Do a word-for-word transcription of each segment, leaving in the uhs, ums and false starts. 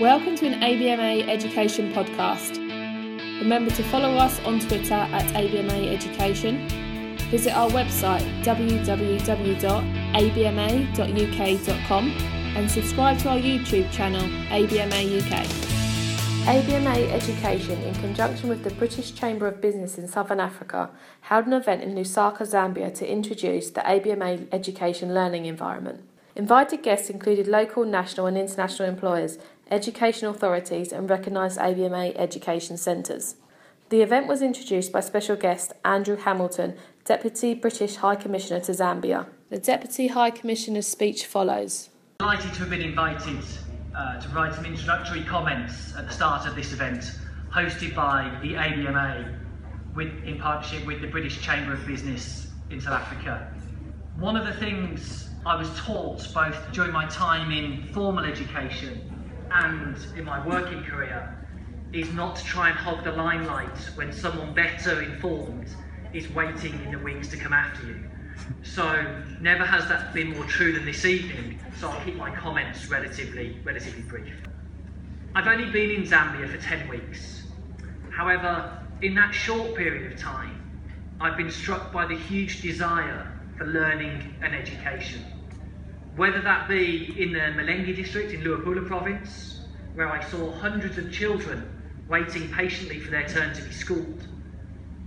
Welcome to an A B M A Education podcast. Remember to follow us on Twitter at A B M A Education. Visit our website w w w dot a b m a dot u k dot com and subscribe to our YouTube channel A B M A U K. A B M A Education, in conjunction with the British Chamber of Business in Southern Africa, held an event in Lusaka, Zambia to introduce the A B M A Education learning environment. Invited guests included local, national and international employers, education authorities and recognised A B M A education centres. The event was introduced by special guest Andrew Hamilton, Deputy British High Commissioner to Zambia. The Deputy High Commissioner's speech follows. I'm delighted to have been invited uh, to provide some introductory comments at the start of this event, hosted by the A B M A with, in partnership with the British Chamber of Business in South Africa. One of the things I was taught both during my time in formal education and in my working career is not to try and hog the limelight when someone better informed is waiting in the wings to come after you. So never has that been more true than this evening, so I'll keep my comments relatively, relatively brief. I've only been in Zambia for ten weeks. However, in that short period of time, I've been struck by the huge desire for learning and education. Whether that be in the Malengi district in Luapula province, where I saw hundreds of children waiting patiently for their turn to be schooled,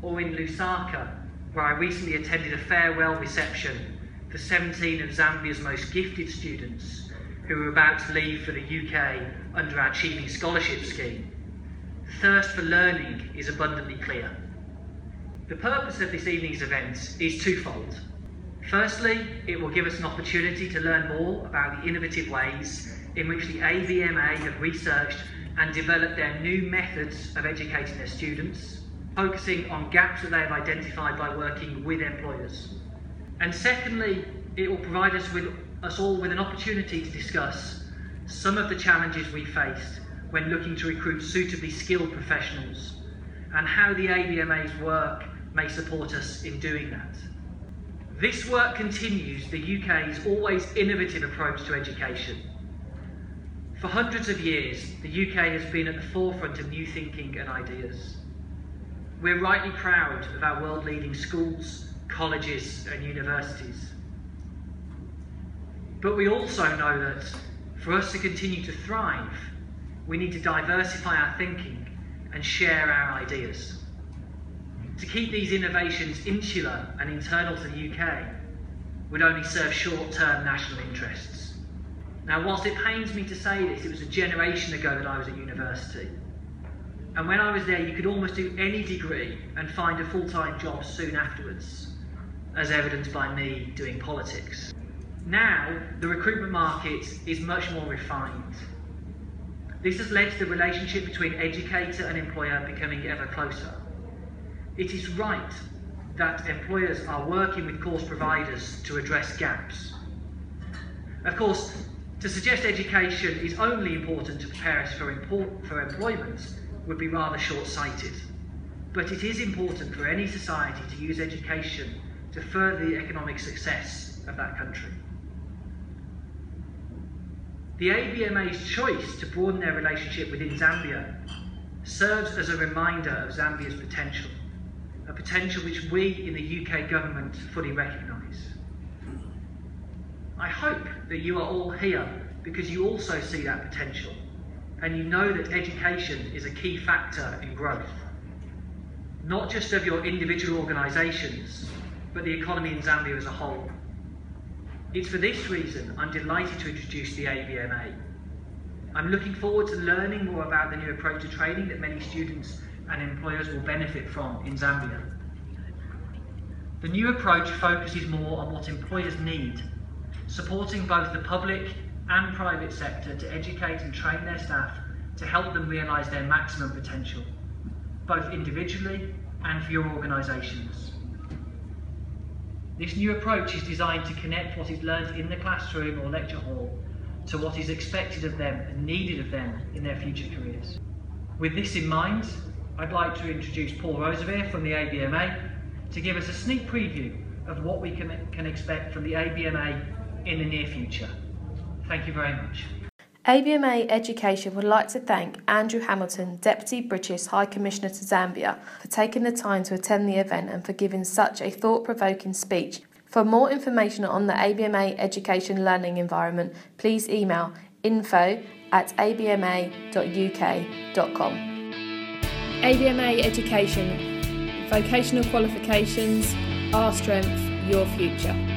or in Lusaka, where I recently attended a farewell reception for seventeen of Zambia's most gifted students who were about to leave for the U K under our Chevening Scholarship Scheme. The thirst for learning is abundantly clear. The purpose of this evening's event is twofold. Firstly, it will give us an opportunity to learn more about the innovative ways in which the A B M A have researched and developed their new methods of educating their students, focusing on gaps that they have identified by working with employers. And secondly, it will provide us, with, us all with an opportunity to discuss some of the challenges we faced when looking to recruit suitably skilled professionals and how the A B M A's work may support us in doing that. This work continues the U K's always innovative approach to education. For hundreds of years, the U K has been at the forefront of new thinking and ideas. We're rightly proud of our world-leading schools, colleges and universities. But we also know that for us to continue to thrive, we need to diversify our thinking and share our ideas. To keep these innovations insular and internal to the U K would only serve short-term national interests. Now, whilst it pains me to say this, it was a generation ago that I was at university. And when I was there, you could almost do any degree and find a full-time job soon afterwards, as evidenced by me doing politics. Now, the recruitment market is much more refined. This has led to the relationship between educator and employer becoming ever closer. It is right that employers are working with course providers to address gaps. Of course, to suggest education is only important to prepare us for, import- for employment would be rather short-sighted. But it is important for any society to use education to further the economic success of that country. The A B M A's choice to broaden their relationship within Zambia serves as a reminder of Zambia's potential. A potential which we in the U K government fully recognise. I hope that you are all here because you also see that potential and you know that education is a key factor in growth, not just of your individual organisations, but the economy in Zambia as a whole. It's for this reason I'm delighted to introduce the A B M A. I'm looking forward to learning more about the new approach to training that many students and employers will benefit from in Zambia. The new approach focuses more on what employers need, supporting both the public and private sector to educate and train their staff to help them realise their maximum potential, both individually and for your organisations. This new approach is designed to connect what is learned in the classroom or lecture hall to what is expected of them and needed of them in their future careers. With this in mind, I'd like to introduce Paul Rosevere from the A B M A to give us a sneak preview of what we can, can expect from the A B M A in the near future. Thank you very much. A B M A Education would like to thank Andrew Hamilton, Deputy British High Commissioner to Zambia, for taking the time to attend the event and for giving such a thought-provoking speech. For more information on the A B M A Education learning environment, please email info at a b m a dot u k dot com. A B M A Education. Vocational qualifications, our strength, your future.